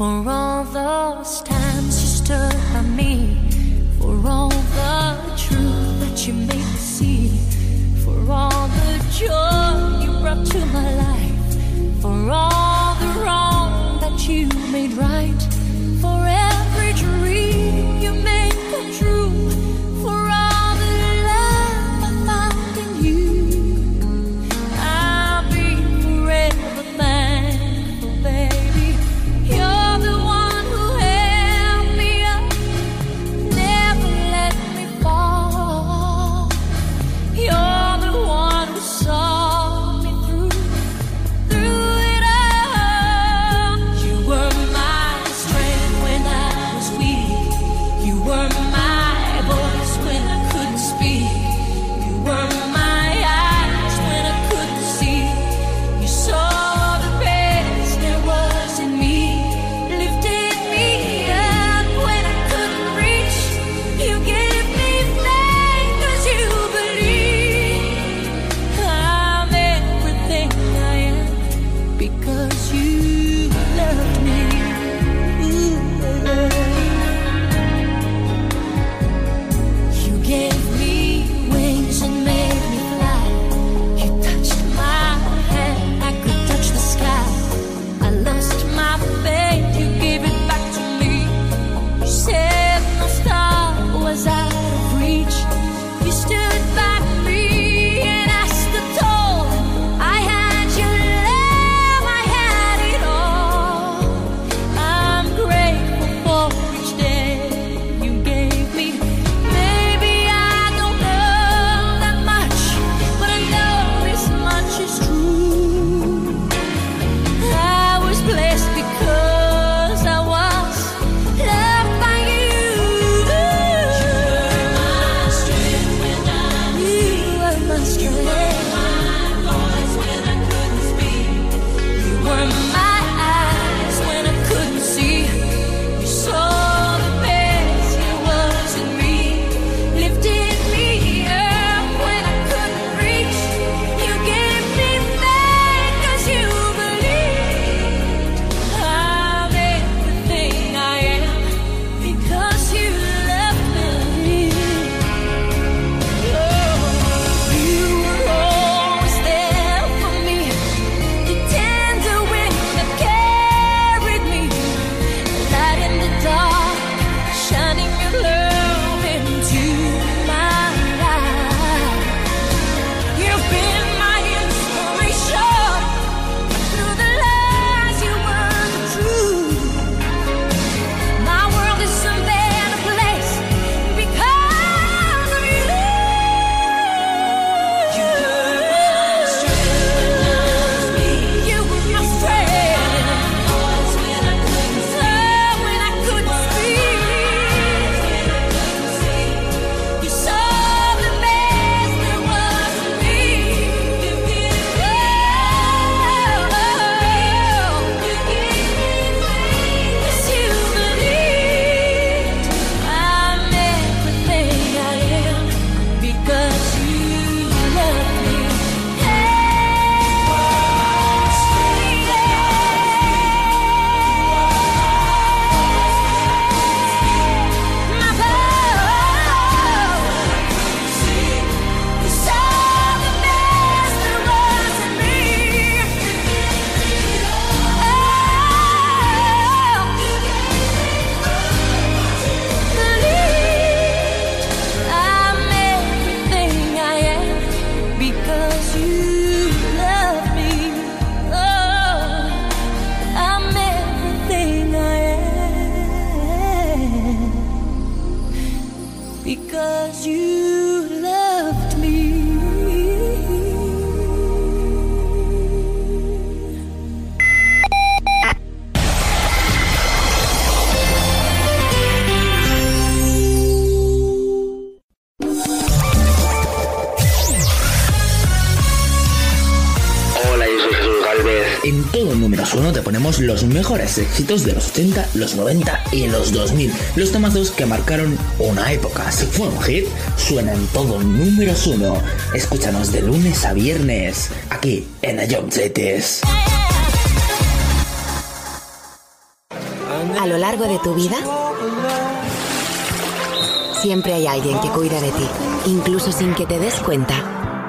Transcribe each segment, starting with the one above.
For all those times you stood by me, for all the truth that you made me see, for all the joy you brought to my life, for all the wrong that you made right, for every dream you made come true, for all the love I found in you. I'll be forever thankful, baby. You're the one who held me up, never let me fall. You're the one who saw me through it all. You were my strength when I was weak. You were my voice when I couldn't speak. You were my eyes when I couldn't see. You saw the best there was in me, lifted me up when I couldn't reach. You gave me faith 'cause you believe I'm everything I am because you loved me. You gave me wings and made me fly. You touched my hand, I could touch the sky. I lost my faith, you gave it back to me. You said my star was out of reach. You stood by me and I stood tall. I had your love, I had it all. I'm grateful for each day you gave me. Maybe I don't know that much, but I know this much is true. I was blessed because I was loved by you. You were my strength when I was weak. You were my strength. You were my voice when I couldn't speak. You were my eyes when I couldn't see. You saw the best there was in me, lifted me up when I couldn't reach. You gave me faith 'cause you believed I'm everything I am because you loved me. Oh, you were always there for me, the tender wind that carried me, light in the dark, shining your love into my life. You've been my inspiration through the lies you were the truth. My world is a better place because of you. You were my strength when I was weak. You were my strength. You were my voice when I couldn't speak. When I couldn't speak. When I couldn't see. You saw the best there was in me. You gave me love. You gave me faith 'cause you believed I'm everything I am because you loved me. My love. You saw the best there was in me. Oh, believed I'm everything I am because you love me. Oh, I'm everything I am because you loved me. Hola, yo soy Jesús Galvez. En todo Números 1 te ponemos los mejores éxitos de los 80, los 90 y los 2000. Los tomazos que marcaron una época. Si fue un hit, suena en todo Números 1. Escúchanos de lunes a viernes, aquí en All Jams Hits. I a lo largo de tu vida, siempre hay alguien que cuida de ti, incluso sin que te des cuenta.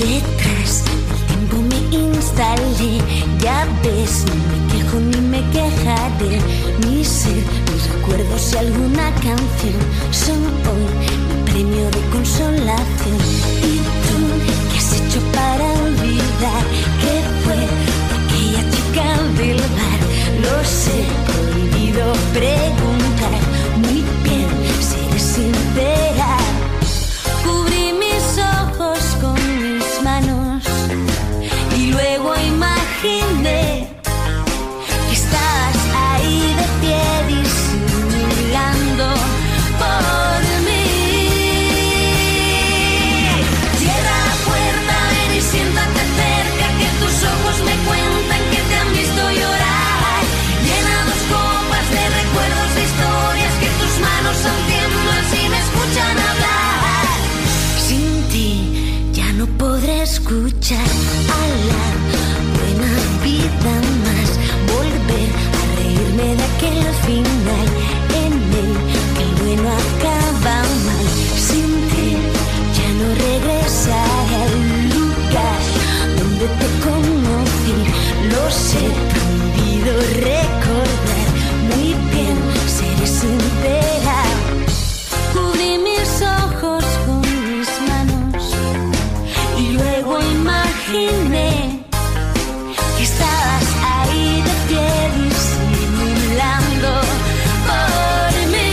Detrás del tiempo me instalé, ya ves, no me quejo ni me quejaré. Mi ser, mis recuerdos y alguna canción son hoy mi premio de consolación. Y tú, ¿qué has hecho para olvidar? ¿Qué fue aquella chica del bar? Lo sé, prohibido preguntar. Muy bien, seré sincera. Cubrí mis ojos con mis manos y luego imaginé que estabas ahí de pie disimulando por mí. Cierra la puerta, ven y siéntate cerca, que tus ojos me cuentan que te han visto llorar. Llena dos copas de recuerdos, de historias que tus manos son tiemblan si me escuchan hablar. No podré escuchar a la buena vida más, volver a reírme de aquel final en el que el bueno acaba mal. Sin ti ya no regresaré al lugar donde te conocí. Lo sé, prohibido recordar. Muy bien, seré sincera. Cubrí mis ojos con mis manos y luego imaginé que estabas ahí de pie disimulando por mí.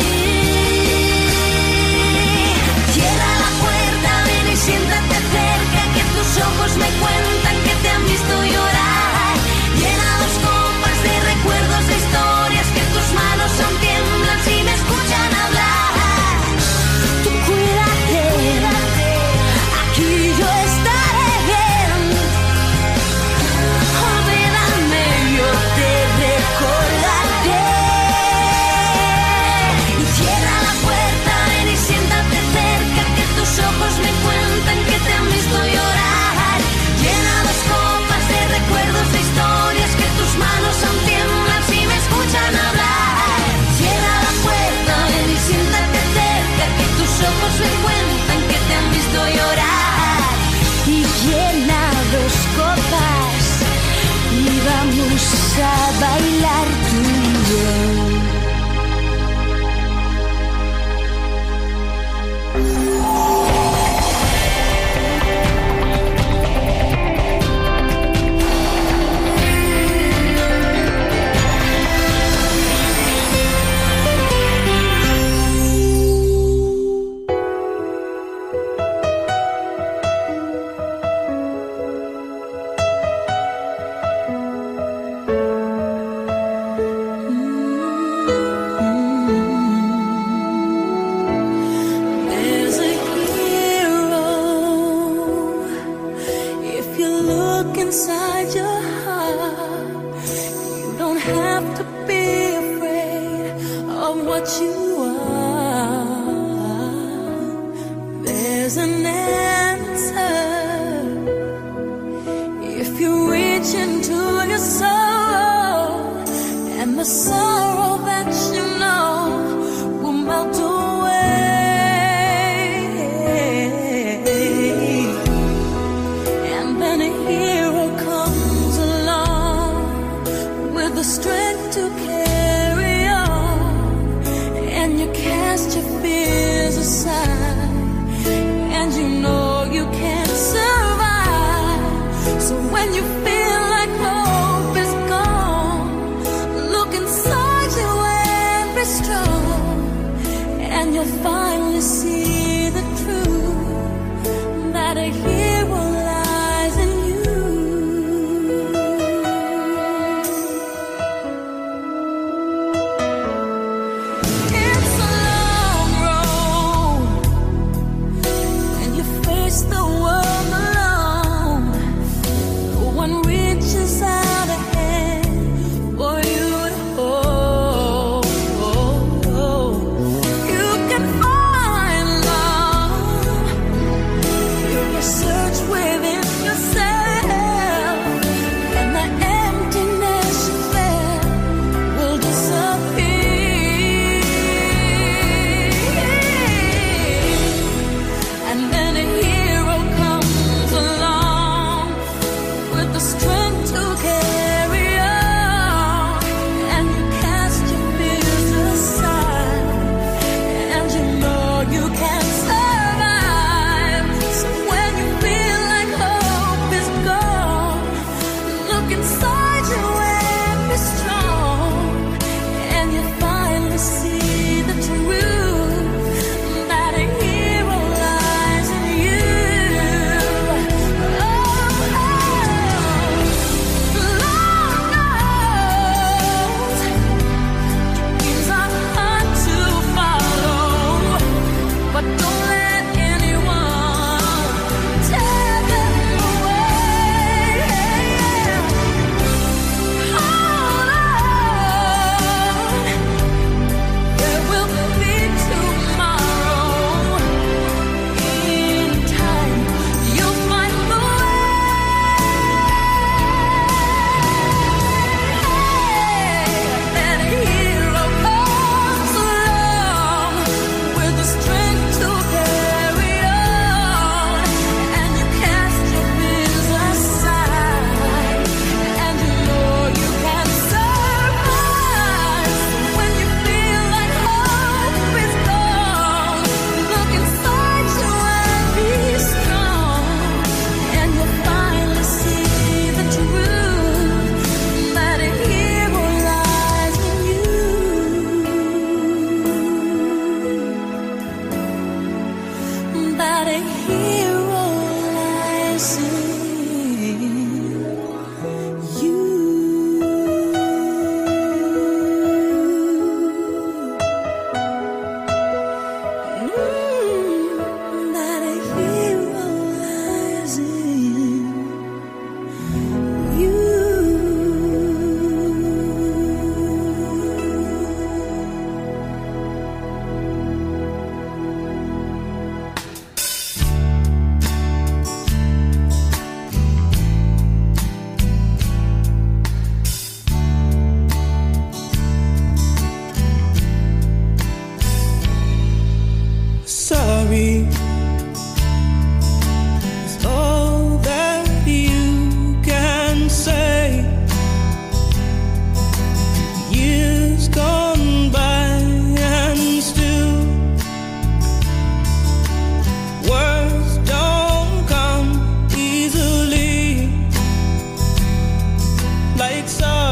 Cierra la puerta, ven y siéntate cerca, que tus ojos me cuentan que te han visto llorar. Llena dos copas de recuerdos, de historias que tus manos son tiemblan si me escuchan hablar. Tú cuídate, aquí yo estaré. Tus ojos me cuentan que te han visto llorar. Llena dos copas de recuerdos, de historias que tus manos aún tiemblan si me escuchan hablar. Cierra la puerta, ven y siéntate cerca, que tus ojos me cuentan que te han visto llorar. Y llena dos copas y vamos a bailar tú y yo. It's the world.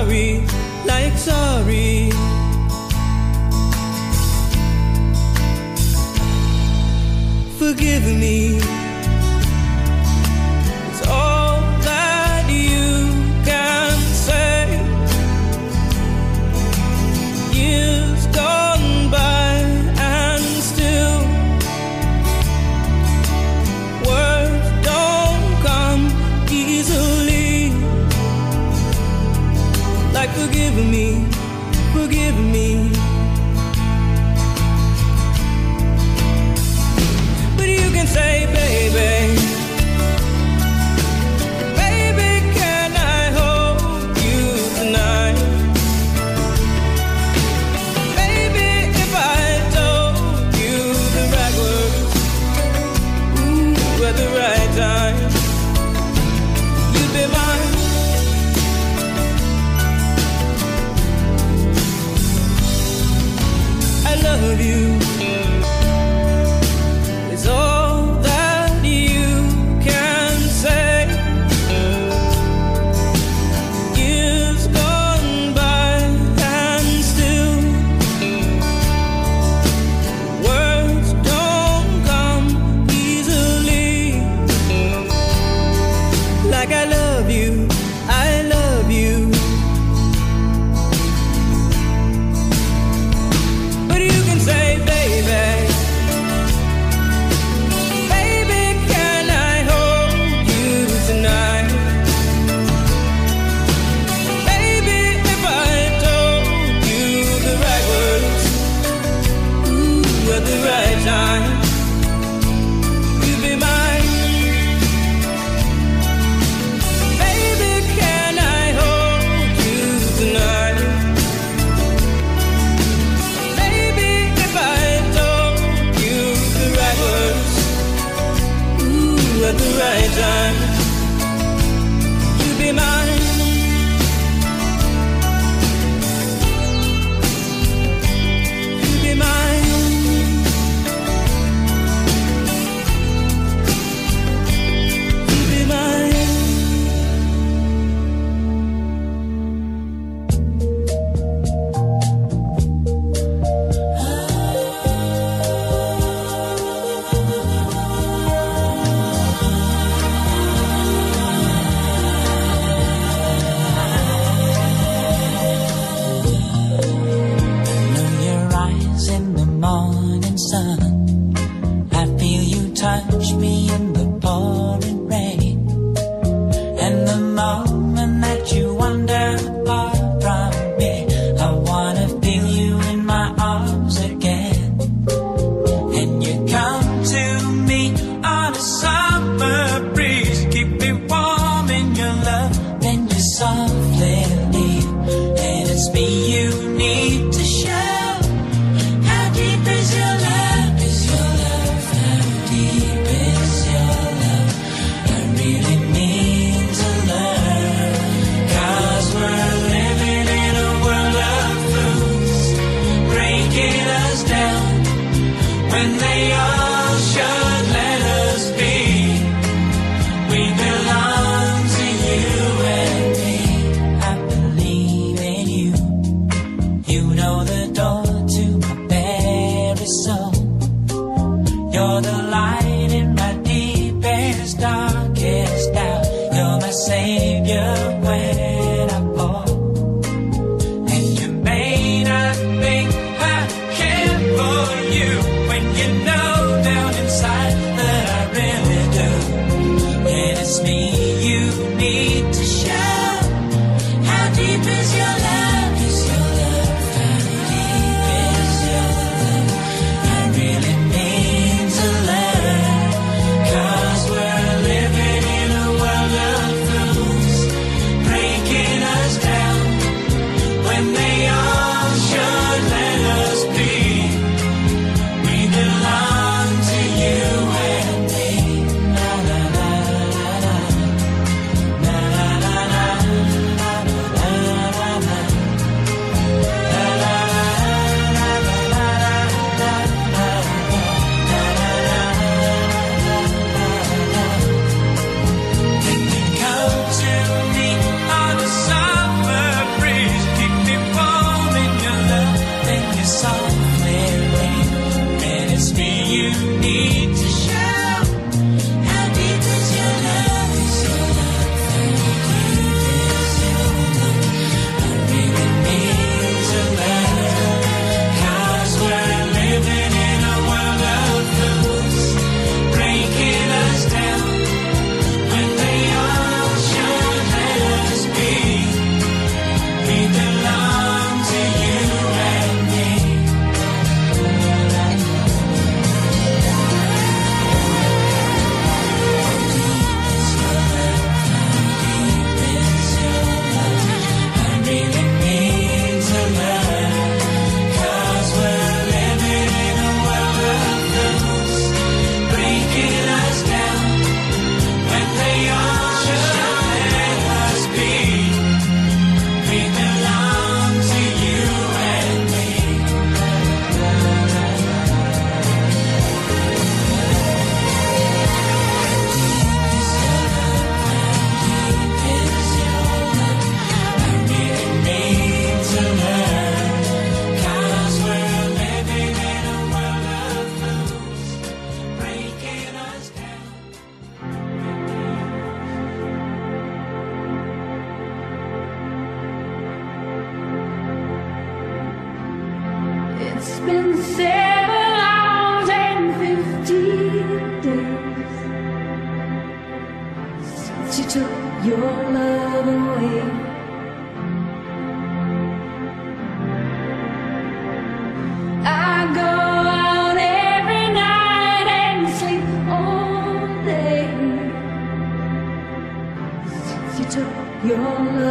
sorry, like sorry. Forgive me. It's all that you can say. Years gone by and still words don't come easily. Like forgive me, forgive me. Say, baby, baby, can I hold you tonight? Baby, if I told you the right words, ooh, at the right time, you'd be mine. I love you. Yeah.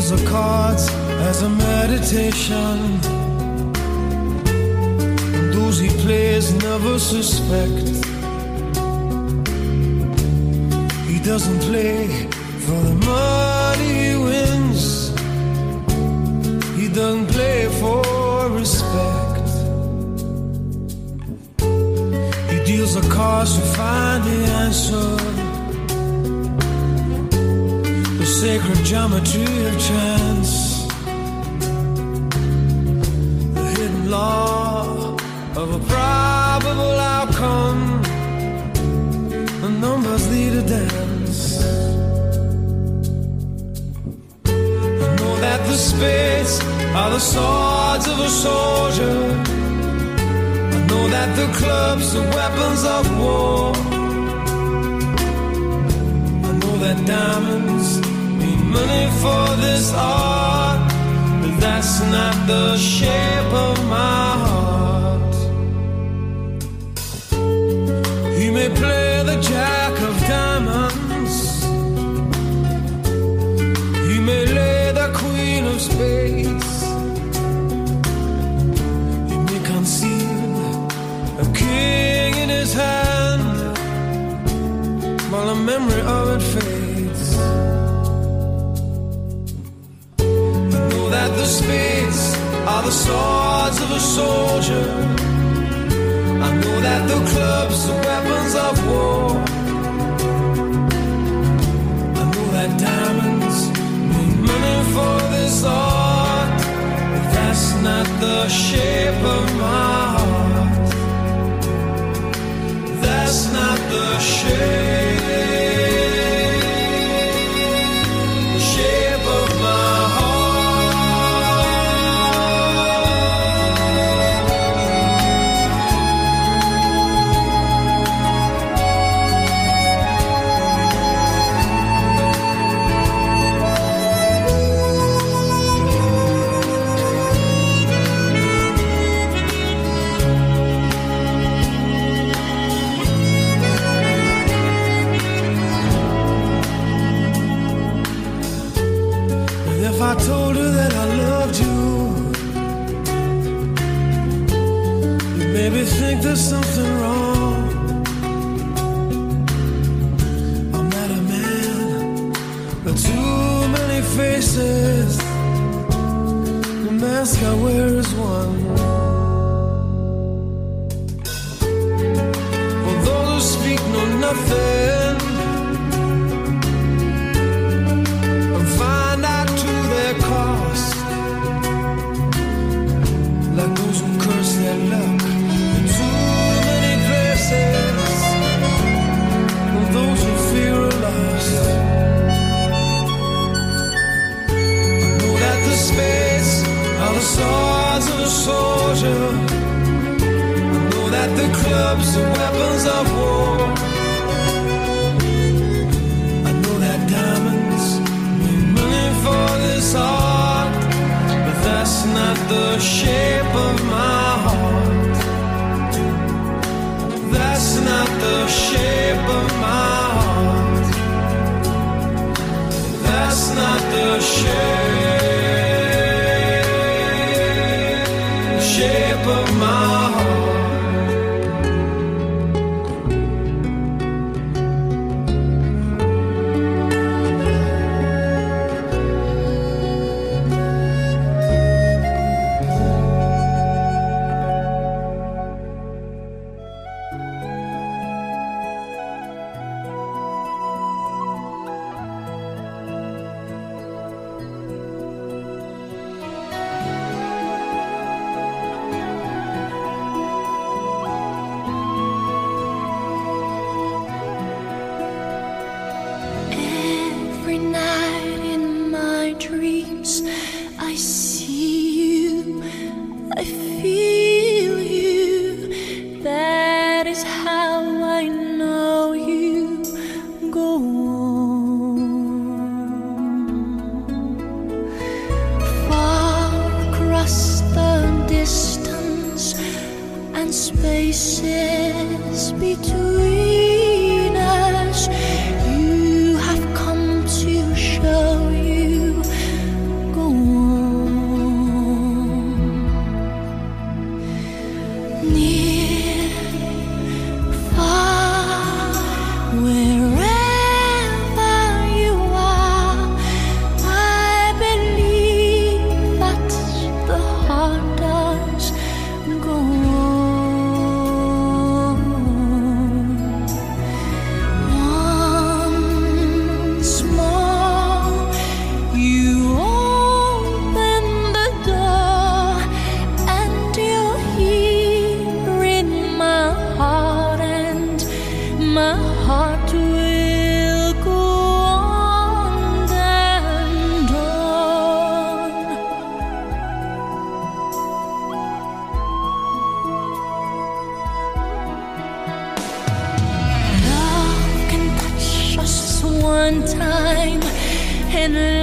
leaves or cards as a meditation. And those he plays never suspect. He doesn't play for the money he wins. He doesn't play for respect. He deals the cards to find the answer. The sacred geometry of chance, the hidden law of a probable outcome, the numbers lead a dance. I know that the spades are the swords of a soldier. I know that the clubs are weapons of war. I know that diamonds money for this art, but that's not the shape of my heart. He may play the jack of diamonds. He may lay the queen of spades. He may conceal a king in his hand, while the memory of it fades. The spades are the swords of a soldier. I know that the clubs are weapons of war. I know that diamonds need money for this art, but that's not the shape of my heart. That's not the shape of my heart. I told her that I loved you. You made me think there's something wrong. I'm not a man with too many faces. The mask I wear is one. For those who speak know nothing, their luck in too many places, for those who fear are lost. I know that the spades are the swords of a soldier. I know that the clubs are weapons of war. I know that diamonds need money for this art, but that's not the shape of my heart. That's not the shape of my heart. That's not the shape of my heart.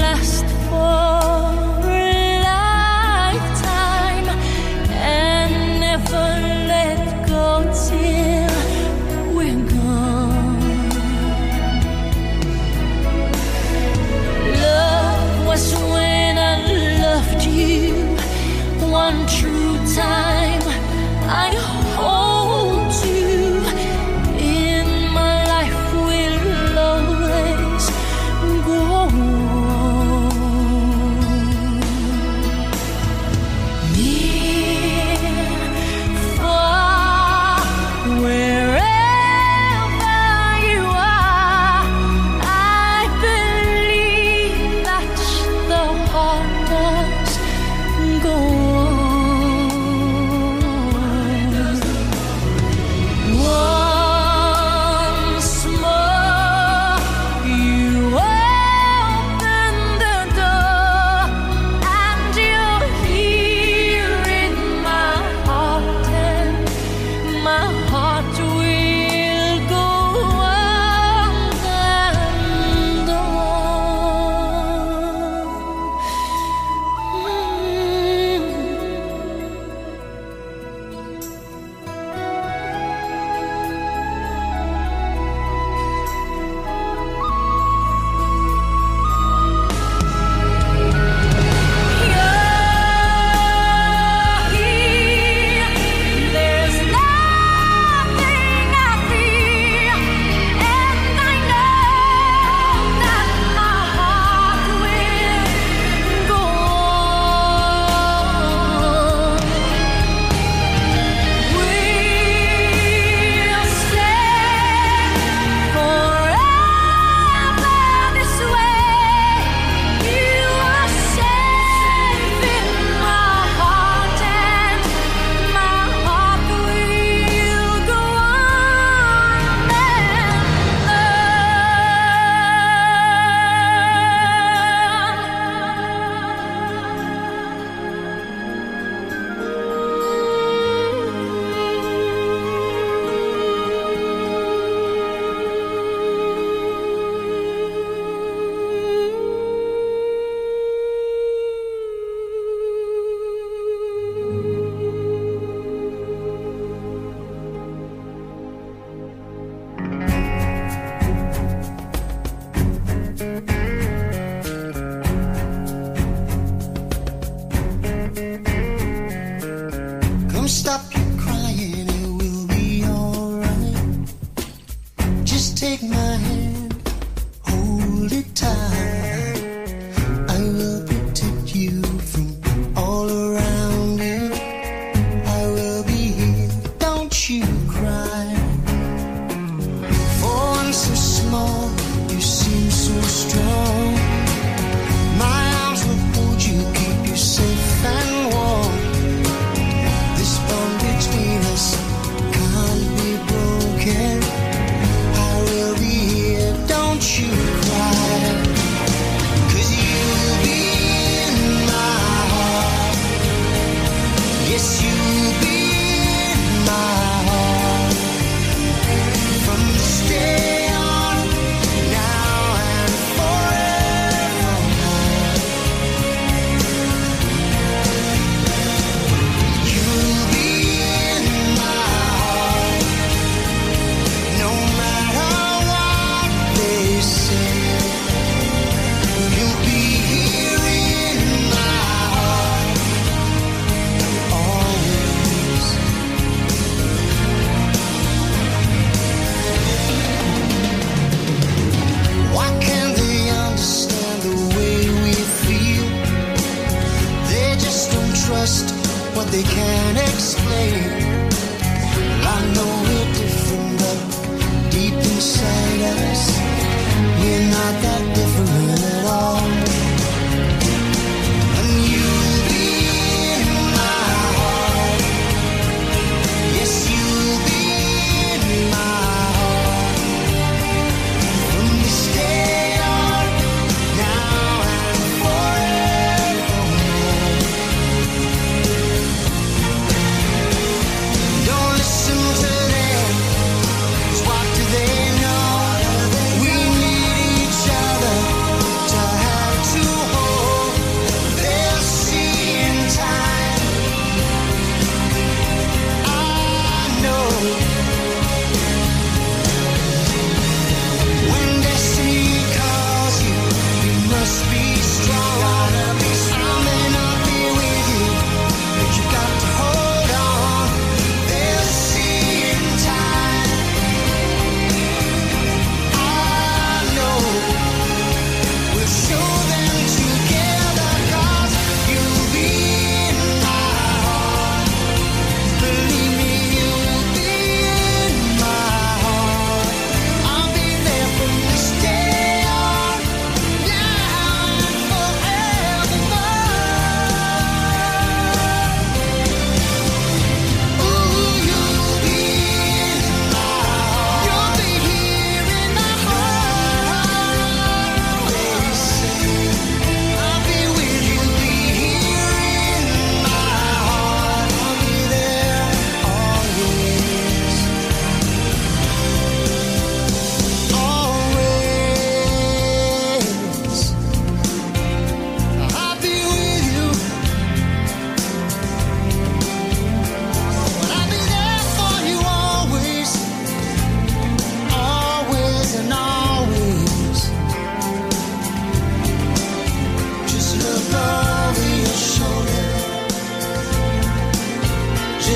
Today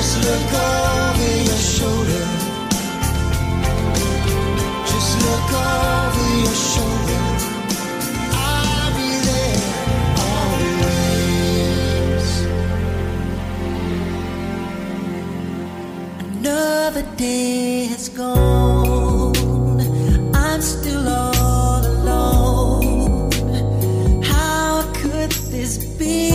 Just look over your shoulder. Just look over your shoulder. I'll be there always. Another day has gone. I'm still all alone. How could this be?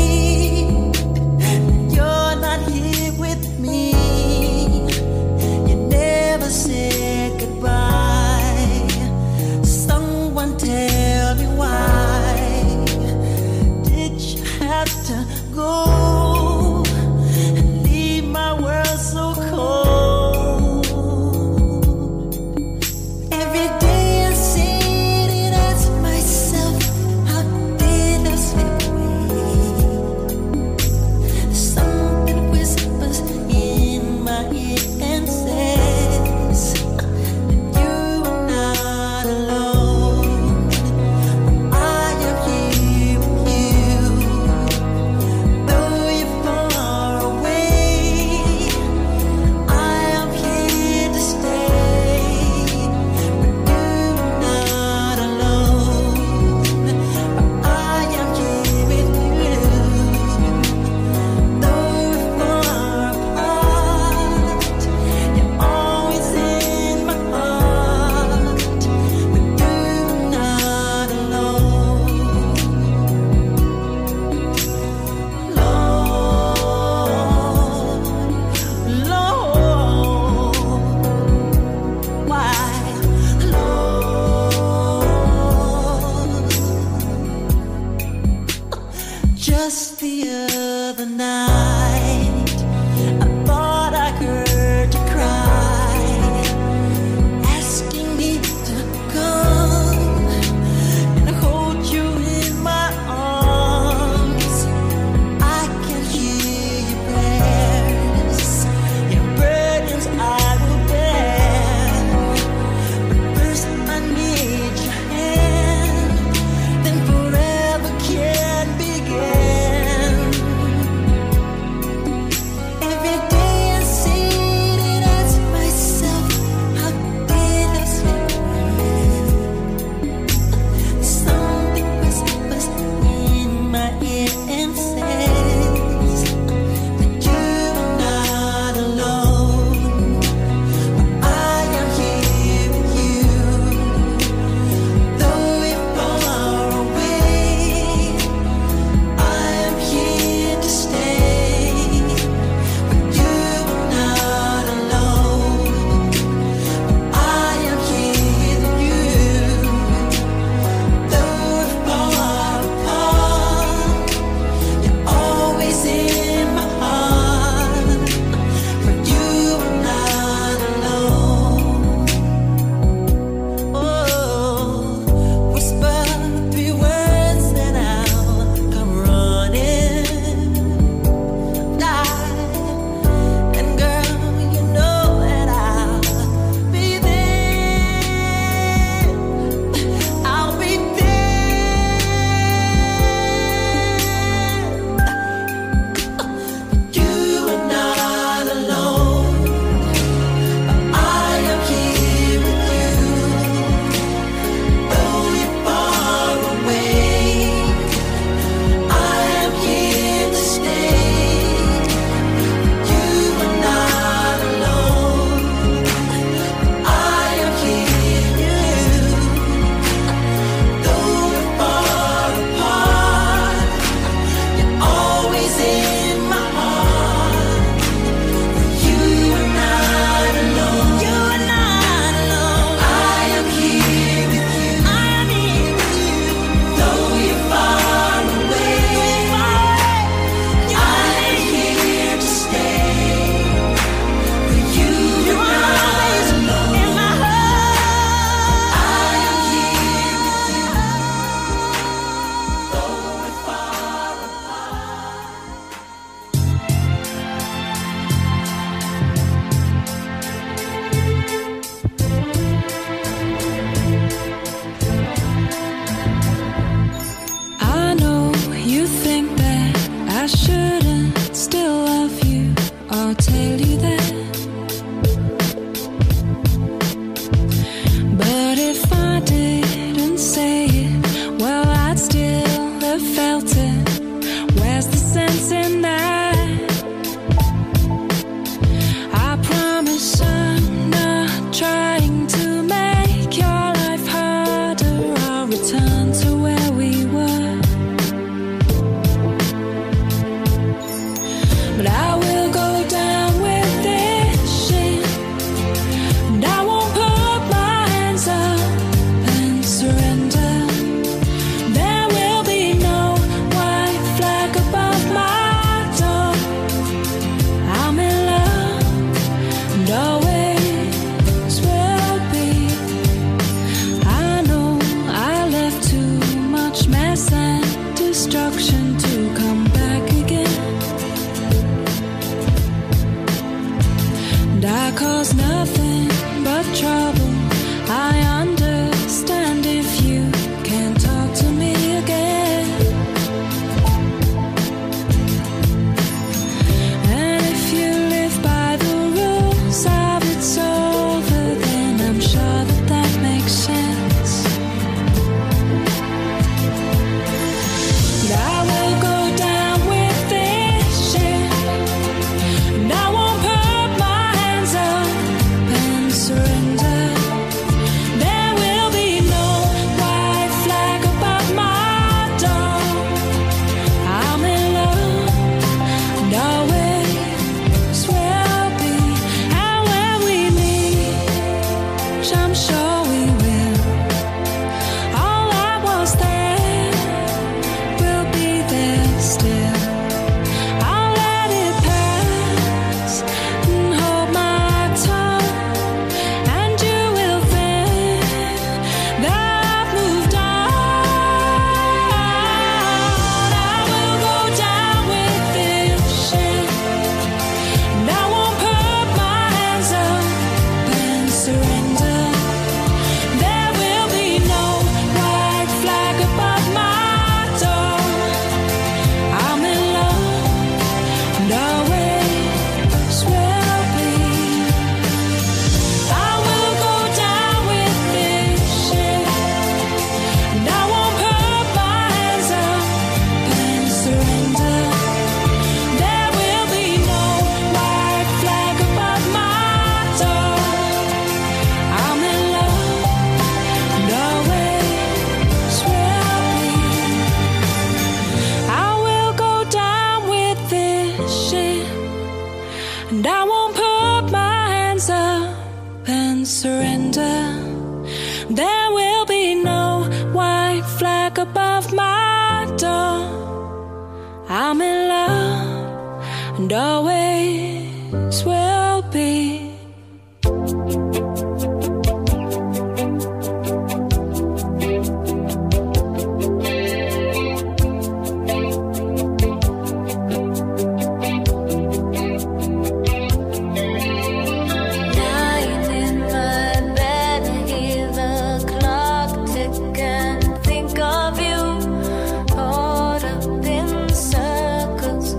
Shouldn't still love you. I'll tell you that. But if I didn't say it, well, I'd still have felt it. Where's the sense in that? I promise I'm not trying to make your life harder. I'll return to where we were. But I will go.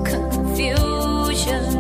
Confusion.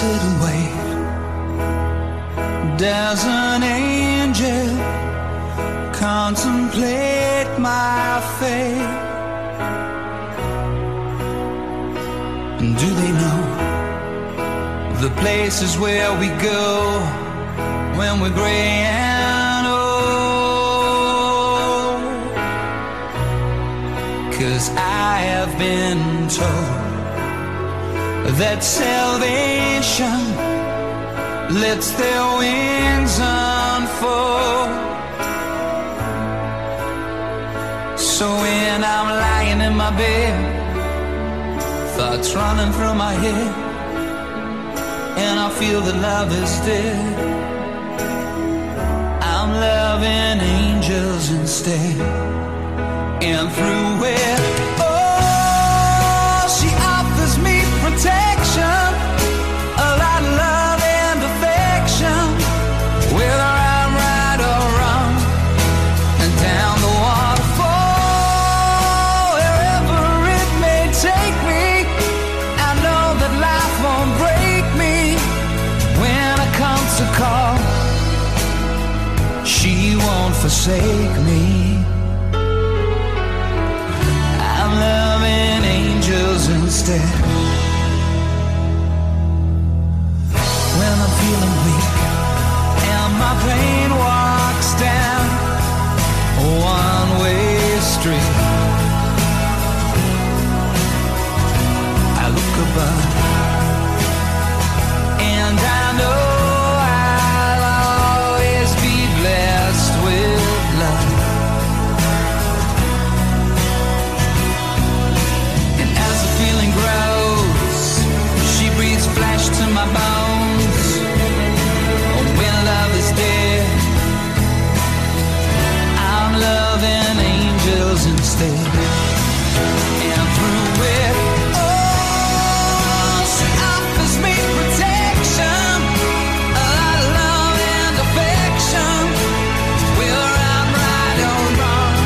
sit and wait. There's an angel contemplate my fate. And do they know the places where we go when we're gray and old? 'Cause I have been told that salvation lets their wings unfold. So when I'm lying in my bed, thoughts running through my head, and I feel that love is dead, I'm loving angels instead. And through it, protection, a lot of love and affection, whether I'm right or wrong. And down the waterfall, wherever it may take me, I know that life won't break me. When it comes to call, she won't forsake me. I'm loving angels instead. Feeling weak and my plane walks down a one-way street, I look above and I know I'll always be blessed with love. And as the feeling grows, she breathes flesh to my bones. Instead, and through it, oh, she offers me protection, a lot of love and affection, whether I'm right or wrong.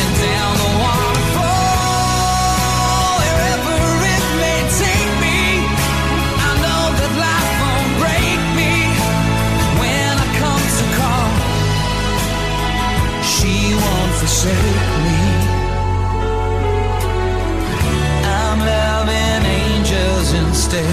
And down the waterfall, wherever it may take me, I know that life won't break me. When I come to call, she won't forsake. Instead.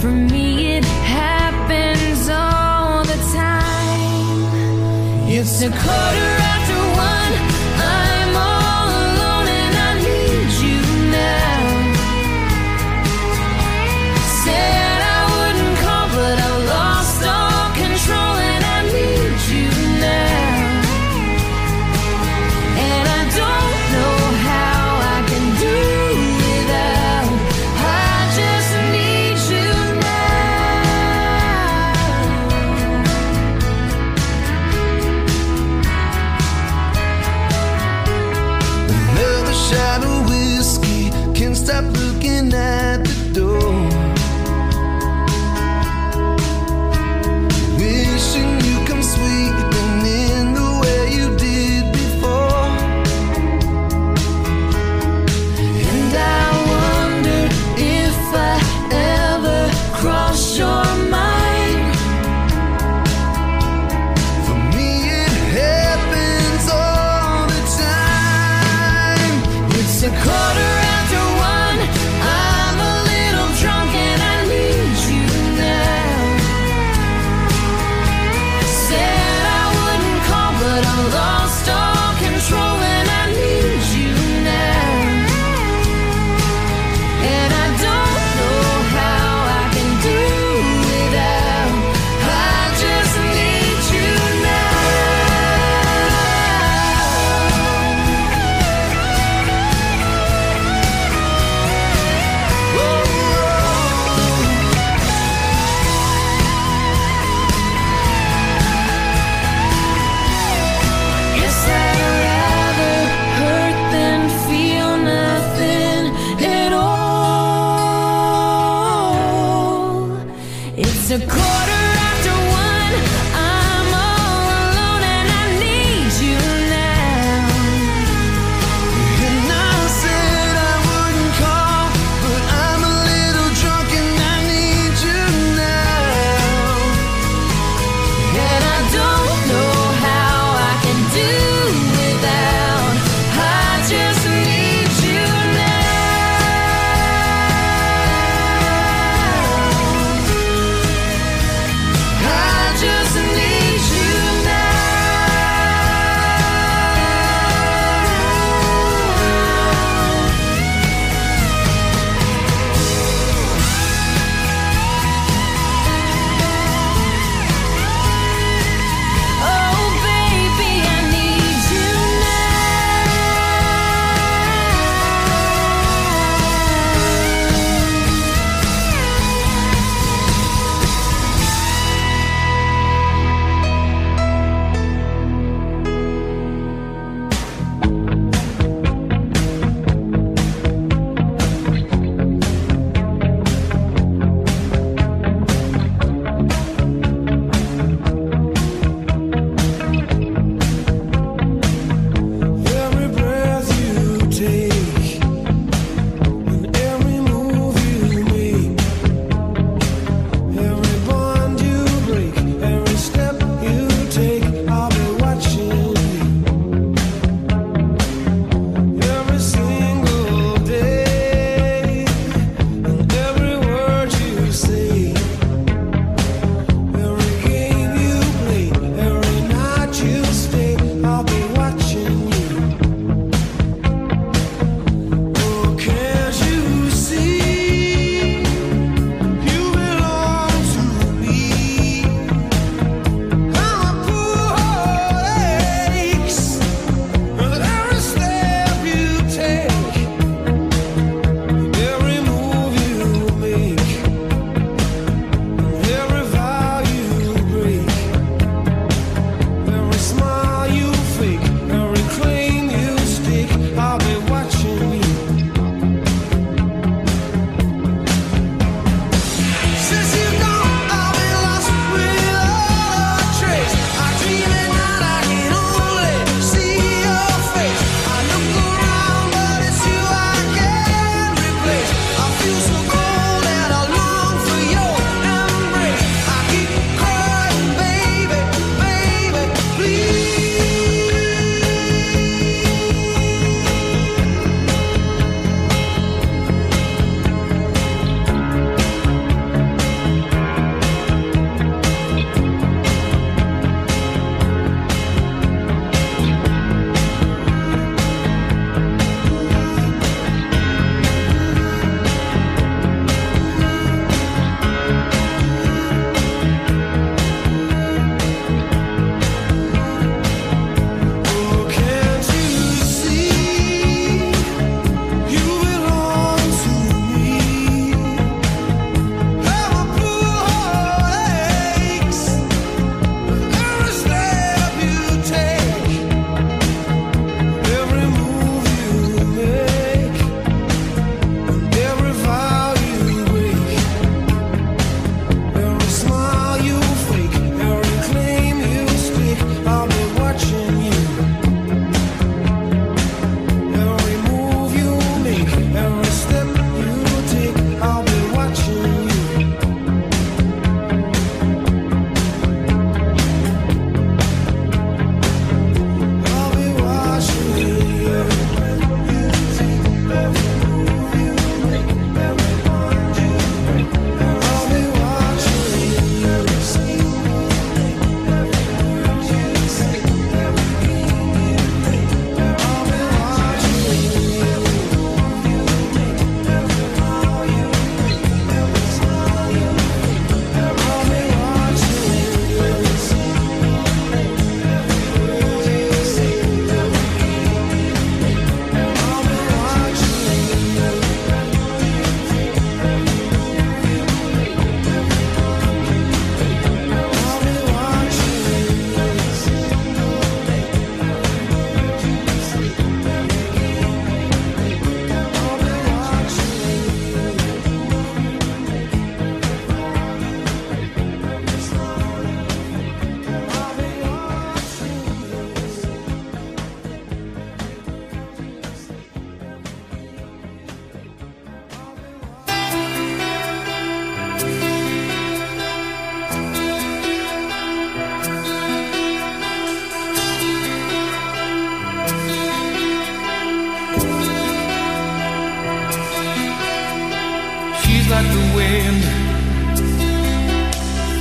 For me, it happened. It's a quarter after one. I'm all alone and I need you now. Said I wouldn't call, but I lost all control and I need you now. And I don't know how I can do without. I just need you now. Another shot of whiskey, can't stop looking at the door. Wishing you come sweeping in the way you did before. And I wonder if I ever cross your mind. For me it happens all the time. It's a quarter after one. I'm a little drunk and I need you now. Said I wouldn't call, but I lost all control and I need you now. And I don't know how I can do without. I just need you now. Guess I'd rather hurt than feel nothing at all. It's a quarter after one. I'm all alone and I need you now. And I said I wouldn't call, but I'm a little drunk and I need you now. And I don't know how I can do without. I just need you now. I just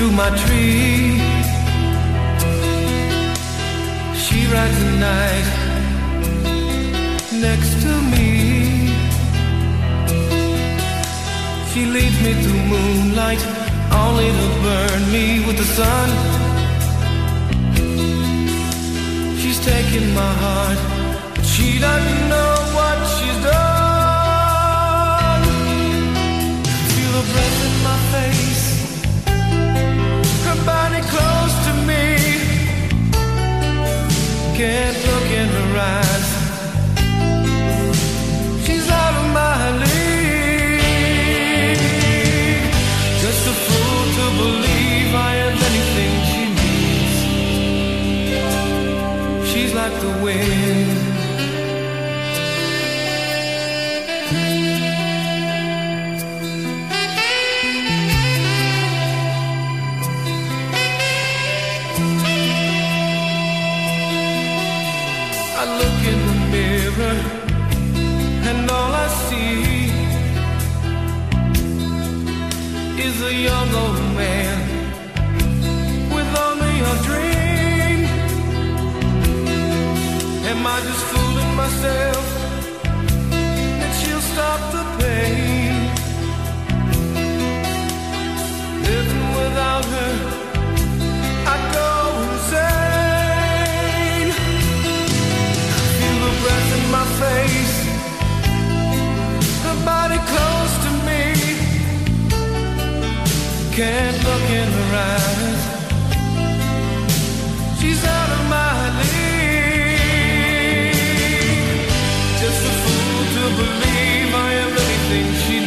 through my tree. She rides the night next to me. She leads me through moonlight, only to burn me with the sun. She's taking my heart, but she doesn't know what she's done. Feel the breath in my face, her body close to me. Can't look in her eyes, she's out of my league. Just a fool to believe I am anything she needs. She's like the wind. And all I see is a young old man with only a dream. Am I just fooling myself that she'll stop the pain? Living without her, I go insane. Feel the breath in my face, body close to me. Can't look in her eyes, she's out of my league. Just a fool to believe I am anything she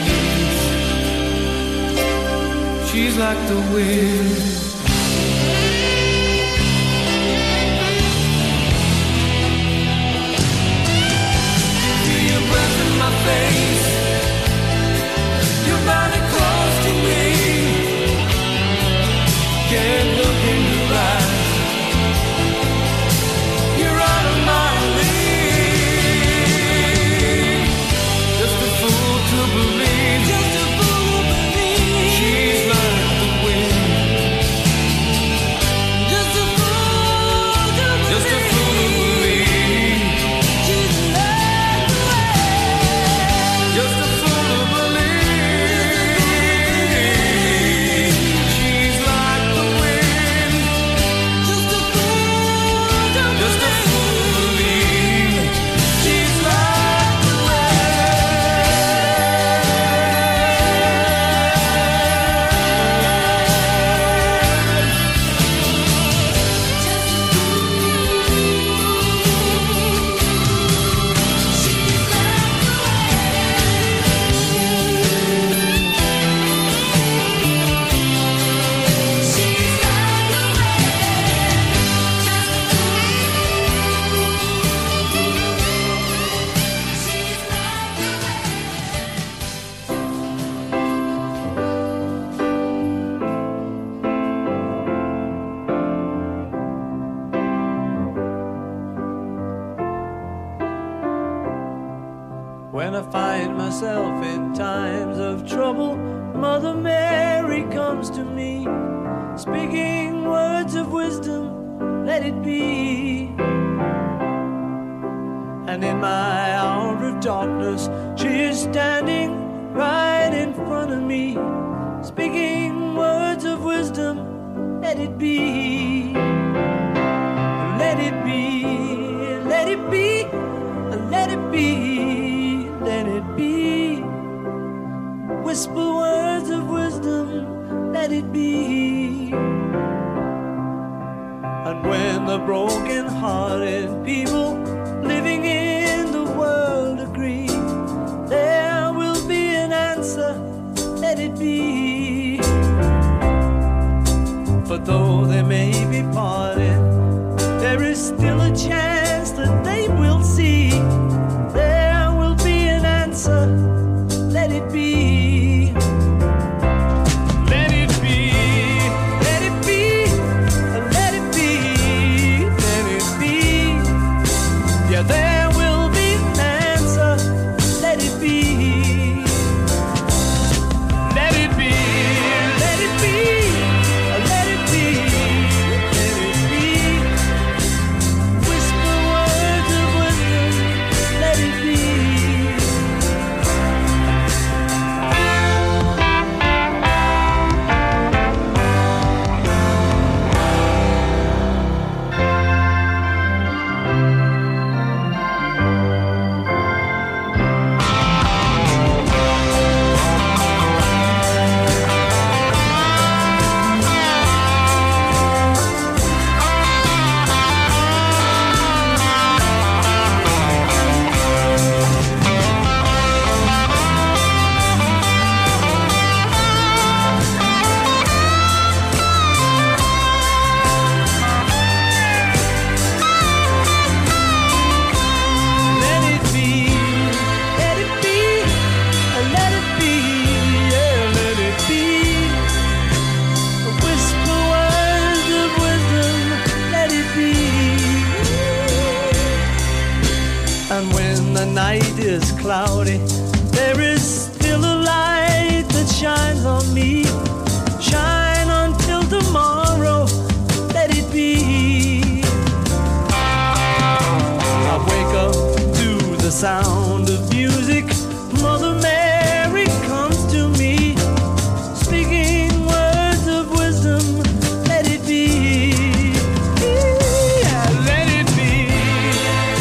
needs. She's like the wind. Feel your breath in my face, body close to me. Can't look in your eyes, you're out of my league. Just a fool to believe, just a fool to believe, she's like the wind. Just a fool to believe, just a fool to believe, she's like the wind. Just a fool to believe. Let cloudy, there is still a light that shines on me. Shine until tomorrow, let it be. I wake up to the sound of music. Mother Mary comes to me, speaking words of wisdom, let it be. Let it be,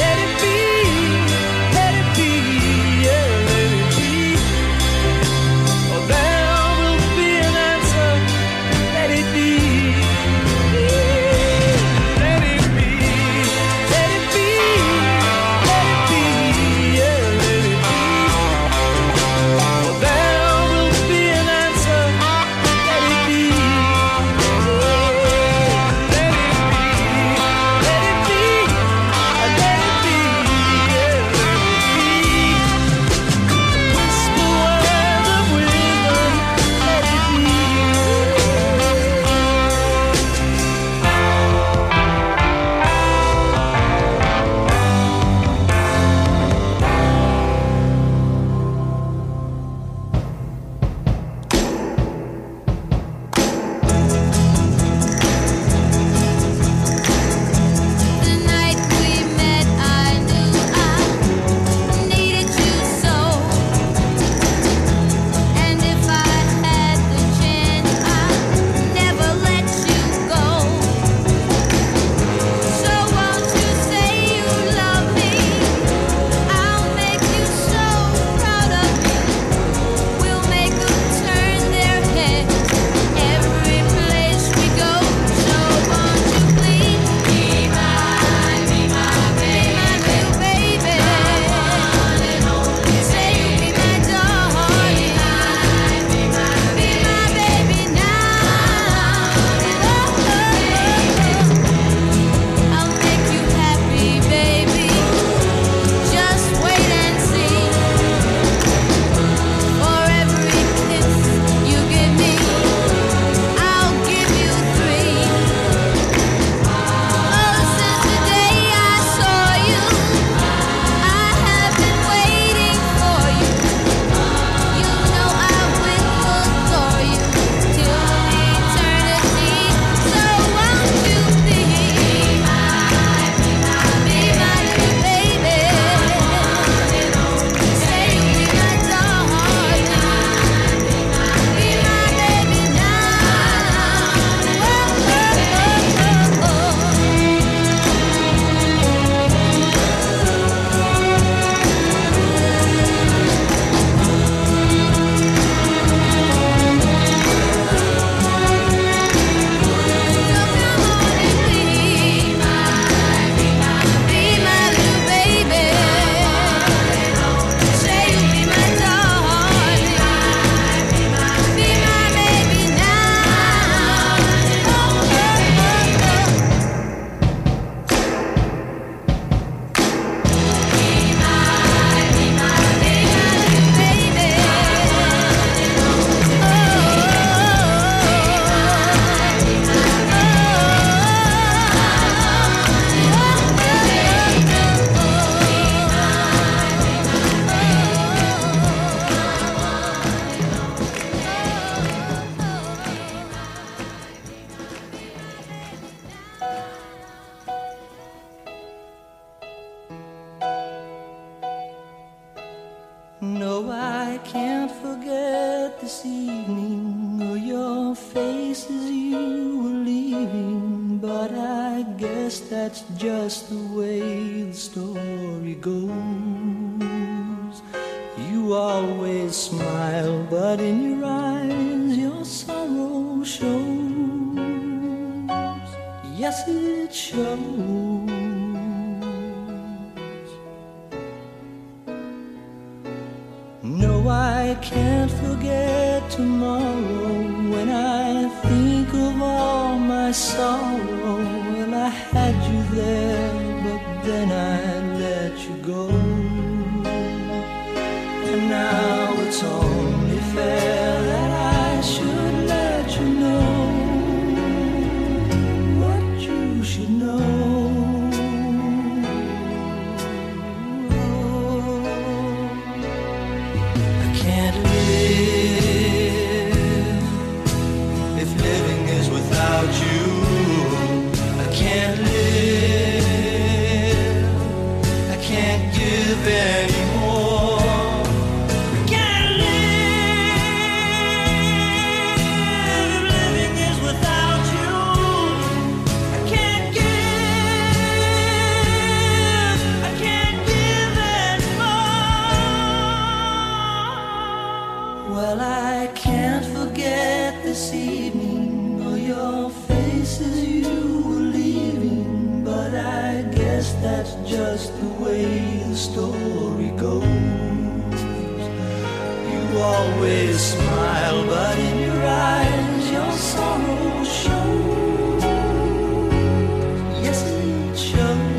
let it be, let it be, yeah, let it be. Oh, there will be an answer, let it be. Let it be, let it be, let it be, yeah, let it be. Oh, there will be an answer, let it be. Oh, let it be. Let it be, let it be, yeah, let it be. Whisper words of wisdom, let it be. The night we met, I knew I needed you so. And if I had the chance, I'd never let you go. So won't you say you love me? I'll make you so proud of me. We'll make them turn their heads every place we go. So won't you please be my baby, baby. One and only, say you be my darling. Be my baby now. I'll make you happy, baby. Just wait and see. For every kiss you give me, I'll give you three. Oh, since the day I saw you, I have been waiting for you. You know I will adore you till eternity. So won't you be my baby? Say you be my darling. Be my baby now. No, I can't forget this evening, or your face as you were leaving. But I guess that's just the way the story goes. You always smile, but in your eyes your sorrow shows. Yes, it shows. No, I can't forget tomorrow. When I think of all my sorrow, well, I had you there, but then I let you go. And now it's only fair that I should let you know what you should know. that's just the way the story goes. You always smile, but in your eyes your sorrow shows. Yes, it shows.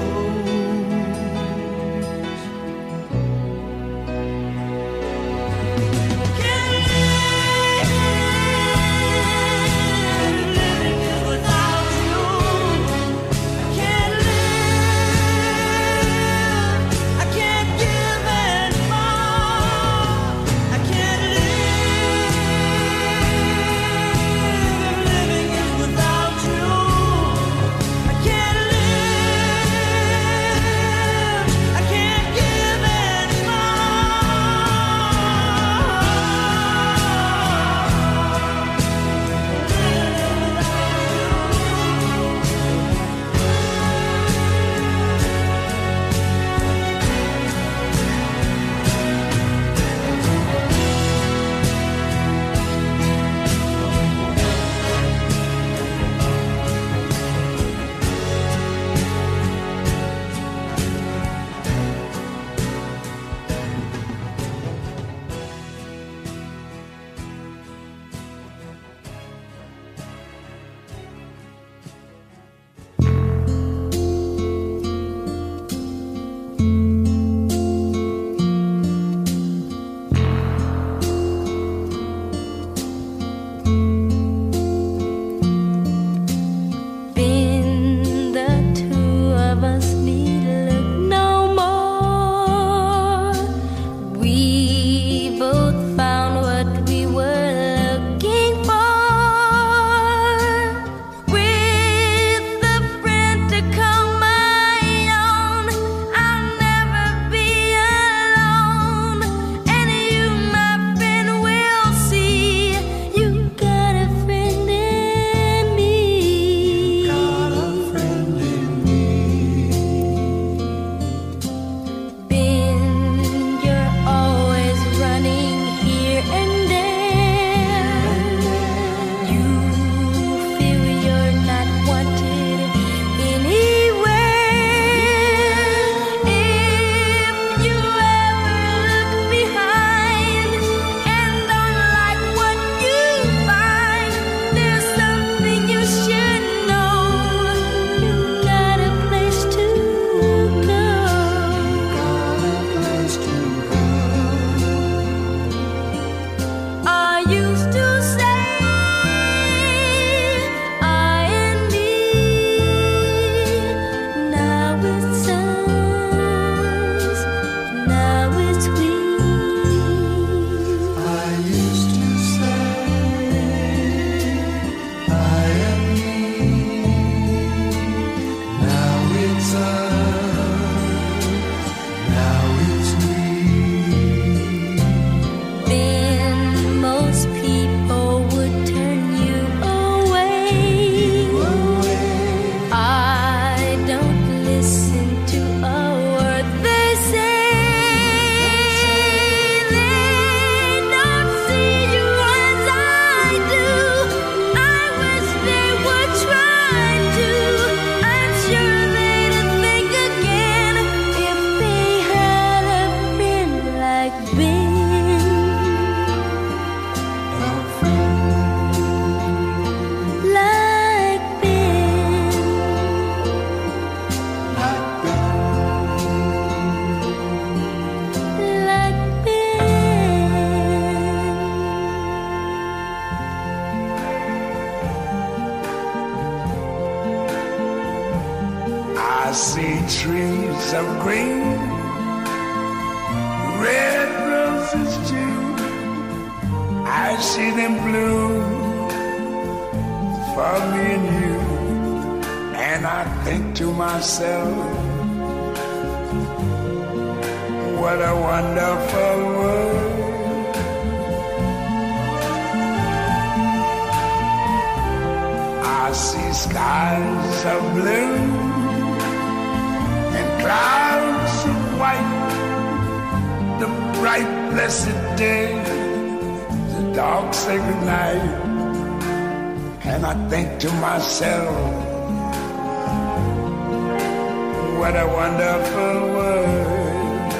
I What a wonderful world.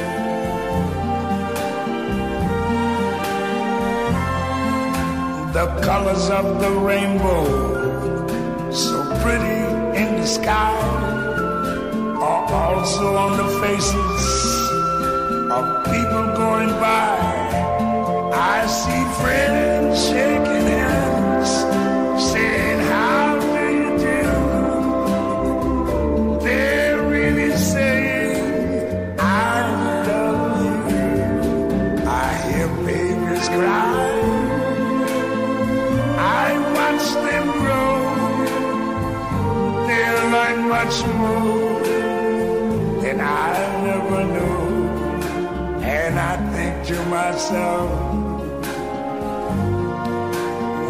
The colors of the rainbow, so pretty in the sky, are also on the faces of people going by. I see friends shaking hands, saying hi. I watch them grow. They'll learn much more than I never knew. And I think to myself,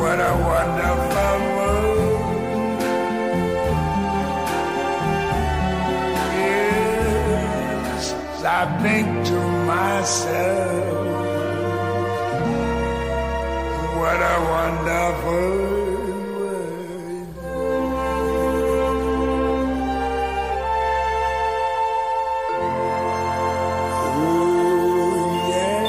what a wonderful world. Yes, I think to myself, what a wonderful world. Oh, yeah.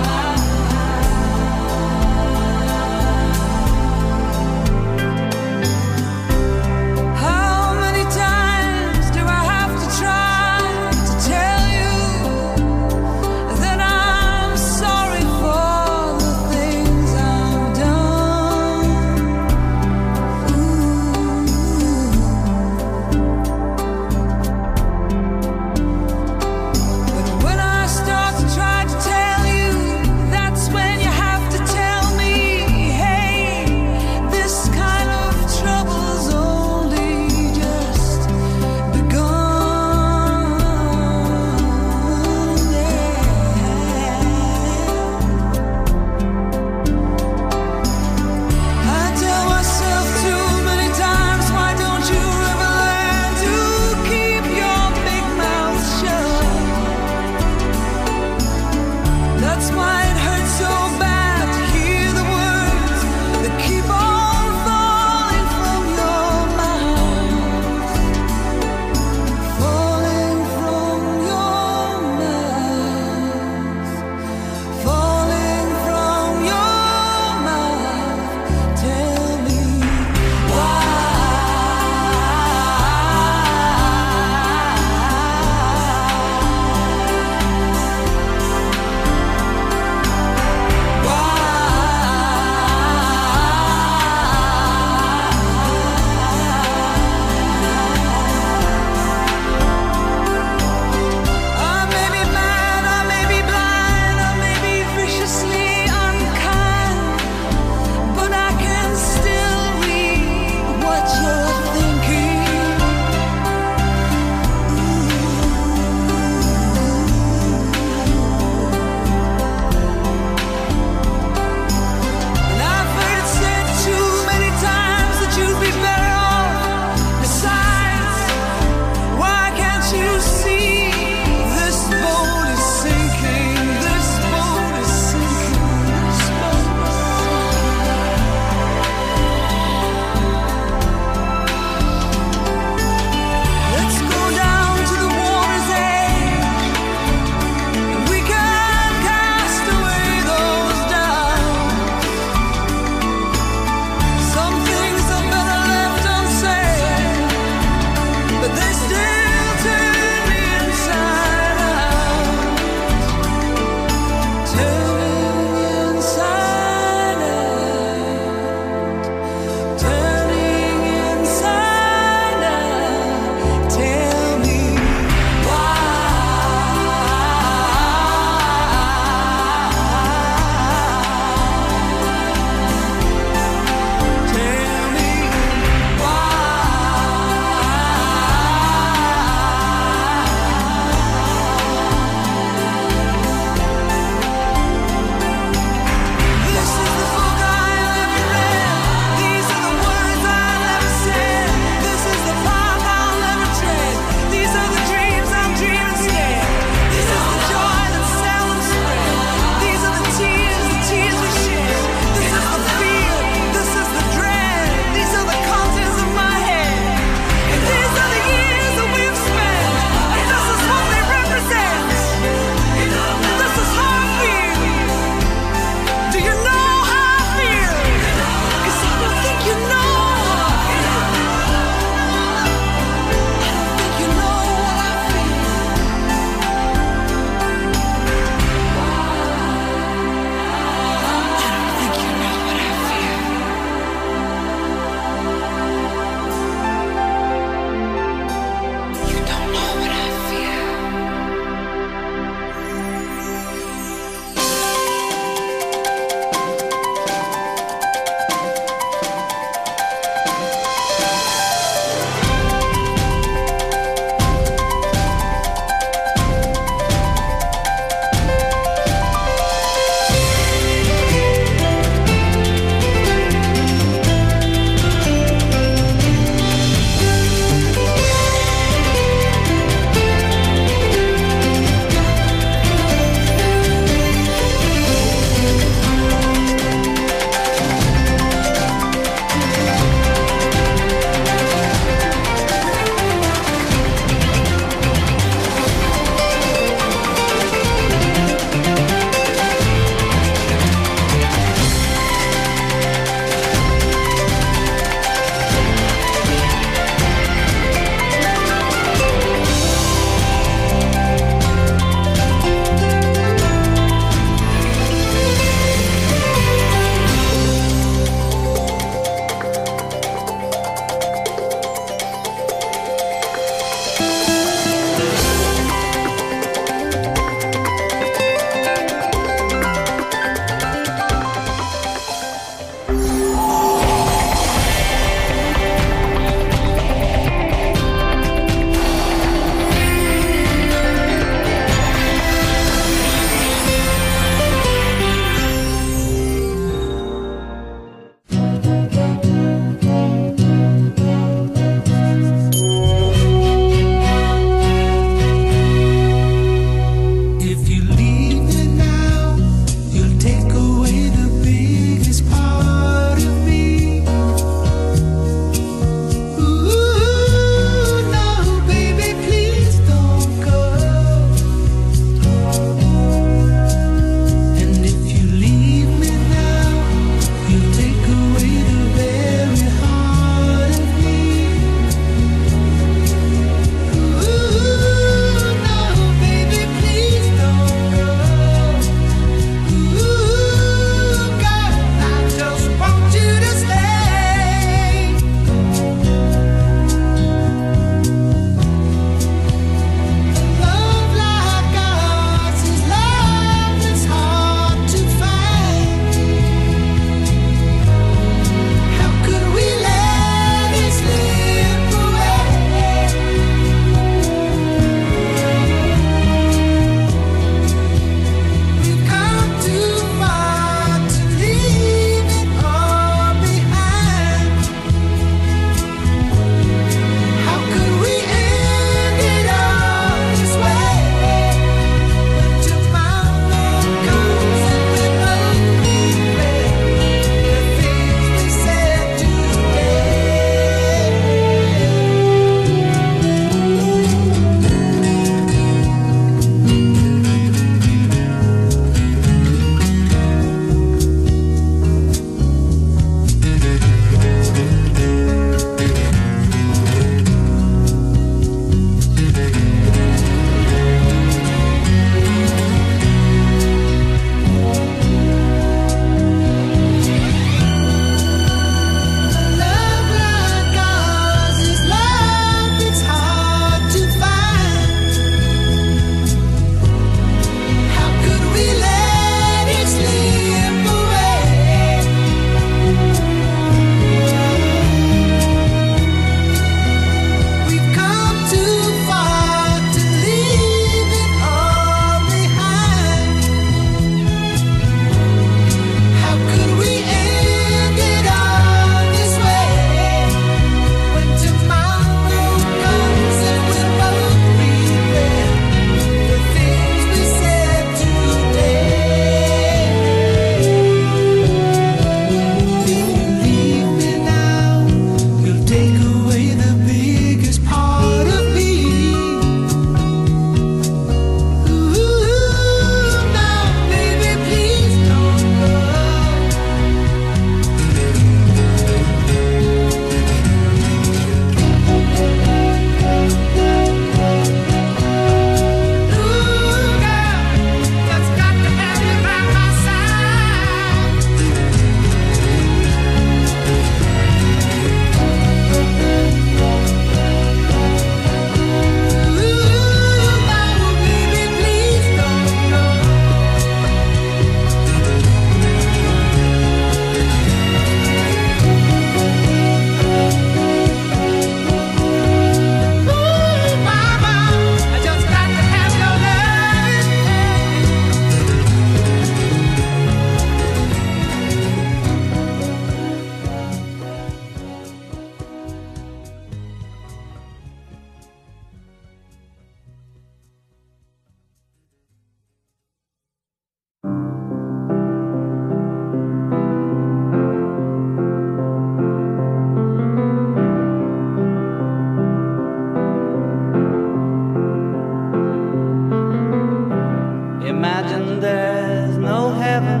never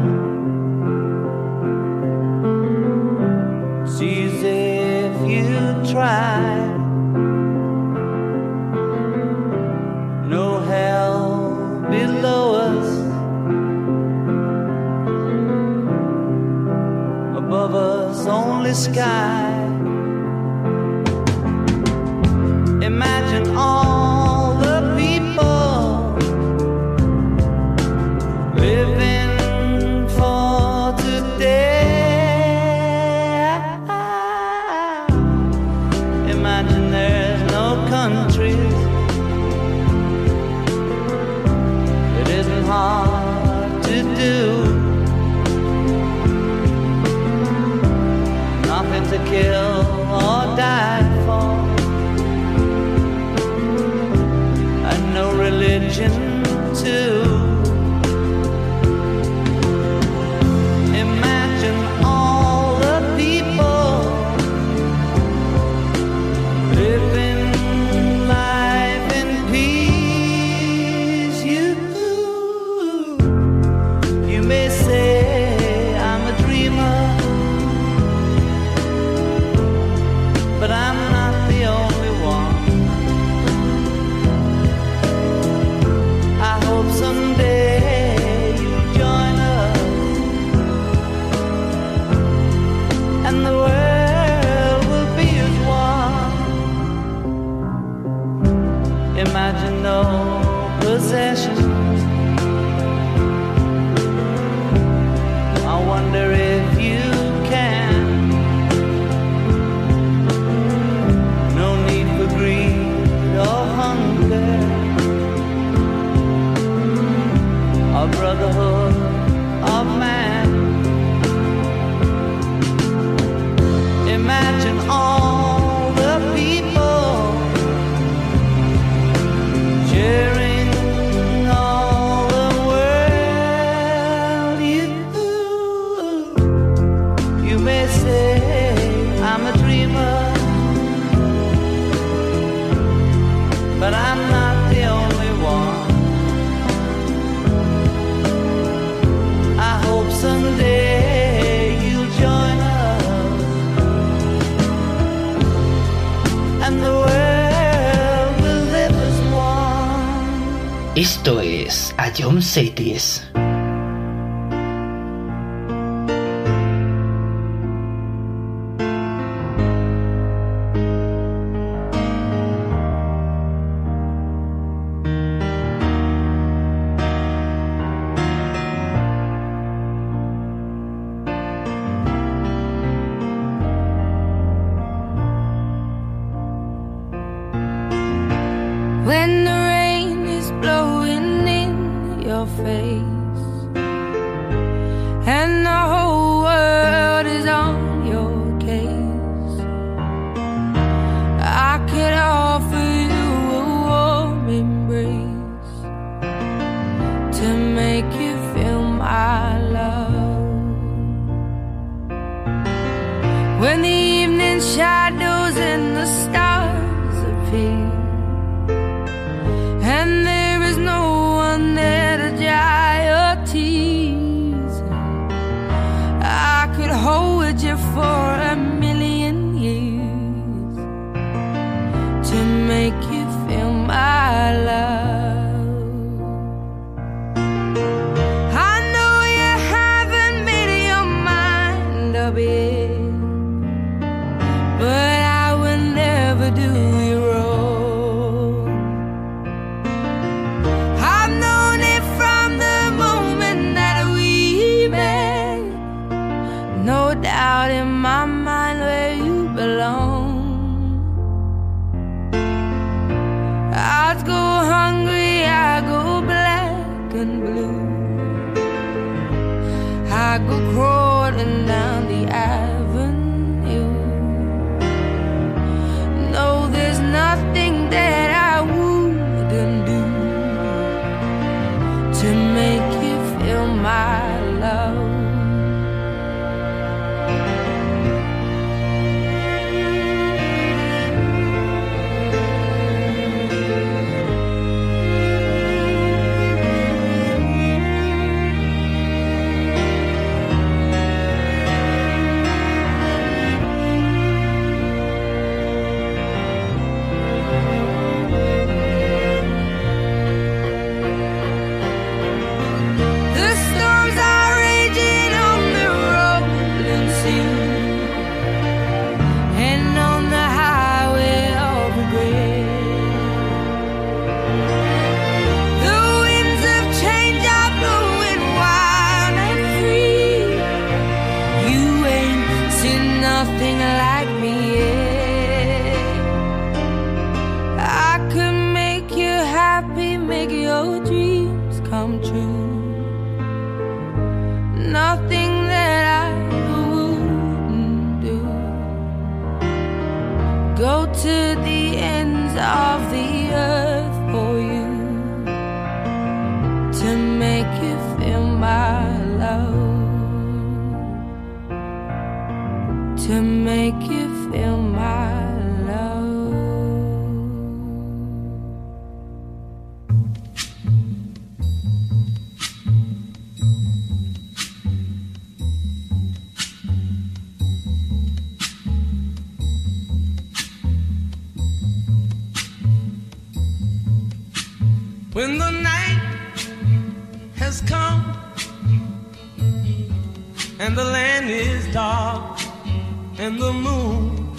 sees if you try. No hell below us, above us only sky. Imagine all kill or die for, and no religion too. Imagine all the people living life in peace. You may say I'm a dreamer, but I'm not the only one. I hope someday you'll join us and the world will be as one. Imagine no possessions. I wonder if you can. A brotherhood of man. Imagine all the people sharing all the world. You may say I'm a dreamer, but I'm not the only one. Someday you'll join us and the world will live as one. Esto es All Jams Hits. to make you feel my love. When the night has come and the land is dark and the moon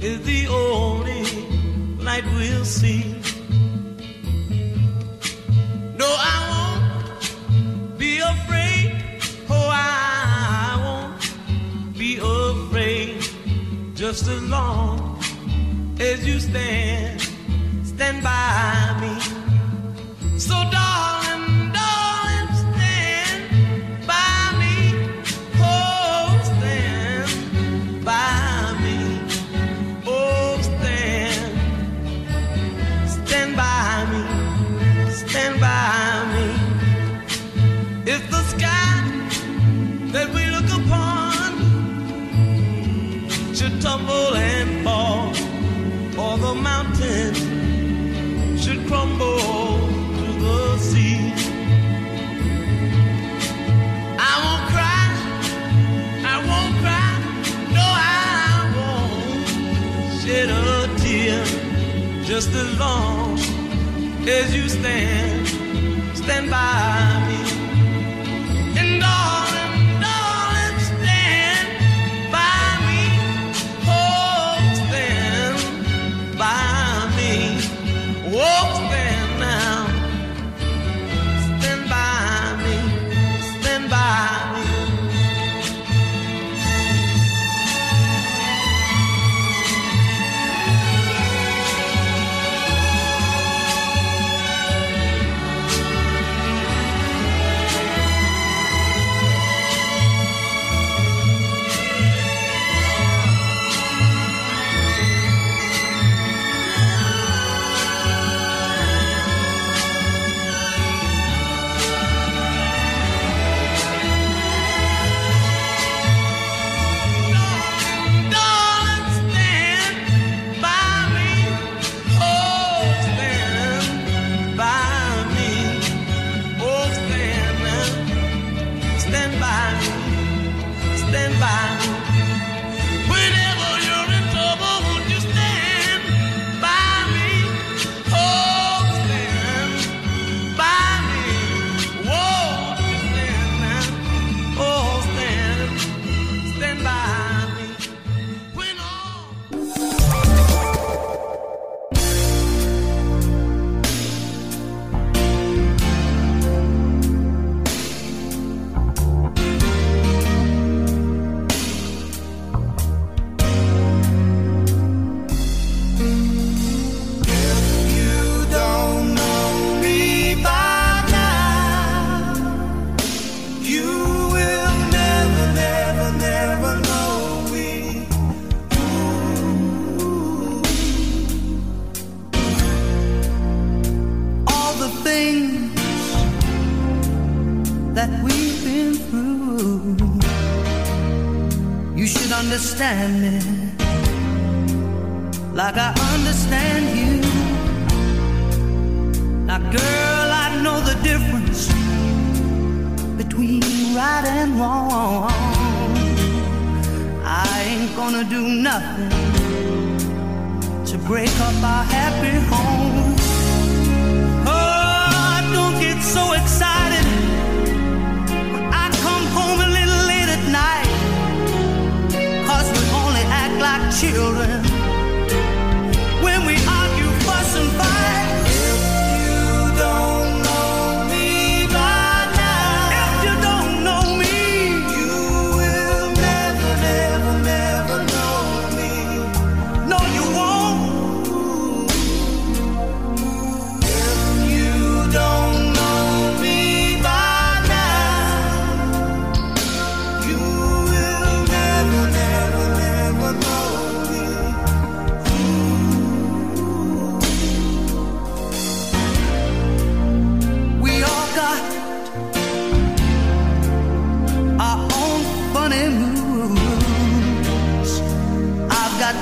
is the only light we'll see. No, I won't be afraid. Oh, I won't be afraid. Just as long as you stand by me. So darling, darling, stand by me. Oh, stand by me. Oh, stand by me. Stand by me. It's the sky that we look upon should tumble and fall, or the mountain should crumble to the sea. I won't cry, I won't cry. No, I won't shed a tear. Just as long as you stand by me. And darling, darling, stand by me. Oh, stand by me. Oh, stand now.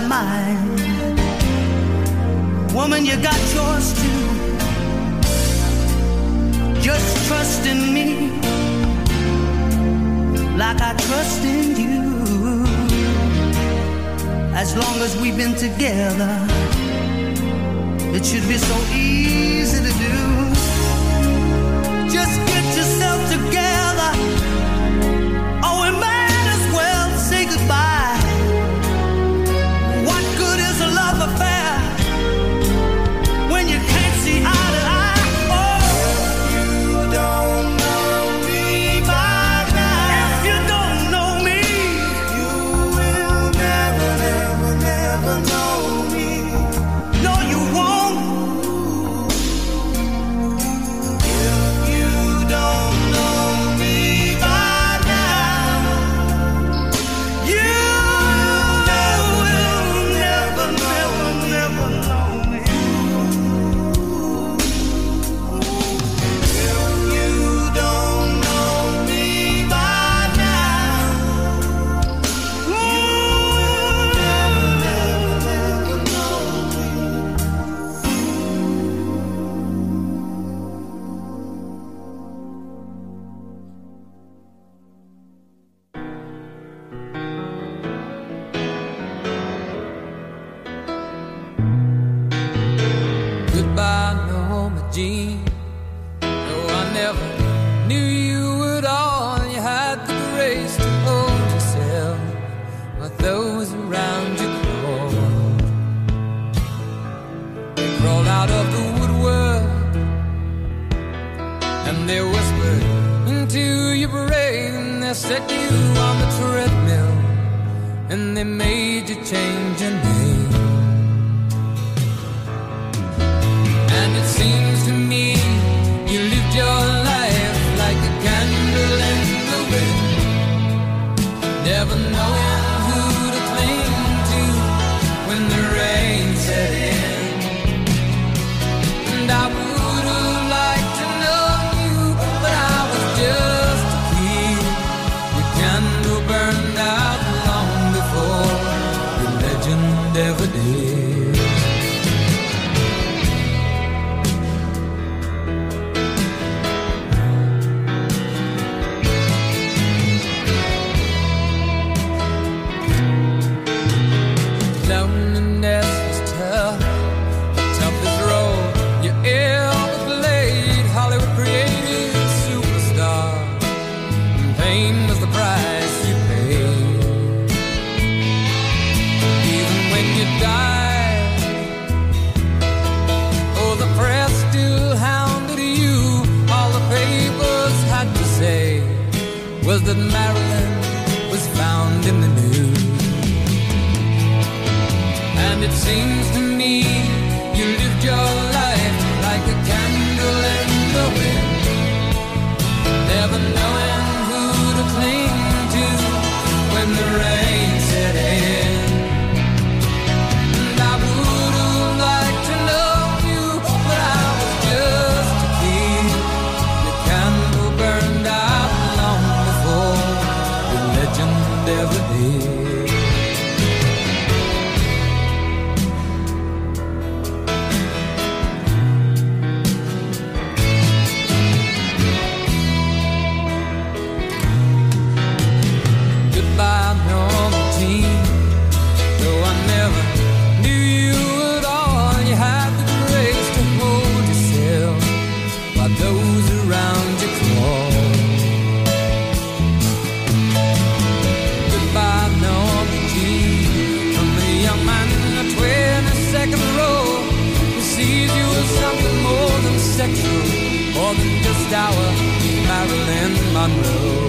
mine. Woman, you got yours too. Just trust in me like I trust in you. As long as we've been together, it should be so easy to do. Just get yourself together. Oh, we might as well say goodbye. What good is a love affair when you can't see eye to eye? Oh, you don't know me by now. If you don't know me, you will never, never, never know me. No, you won't. If you don't know me by now, you will never, never, never know me. If you don't know me by now, you will never, never know me. Goodbye, Norma Jean. No, I never knew you at all. You had the grace to hold yourself, but those around you crawled. They crawled out of the woodwork, and they whispered into your brain, and they set you on the treadmill, and they made you change your name. And it seems to me you lived your life like a candle in the wind, never knowing who to cling to when the rain set in. And I would have liked to know you, but I was just a kid. Your candle burned out long before the legend ever did. Was that Marilyn was found in the news. And it seems to me you lived your life like a candle in the wind, never knowing who to cling to when the rain set in. And I would have liked to know you, but I was just a kid. The candle burned out every day. Goodbye, Norma Jean. Though I never knew you at all, you had the grace to hold yourself while those around you crawled. Something more than sexual, more than just our Marilyn Monroe.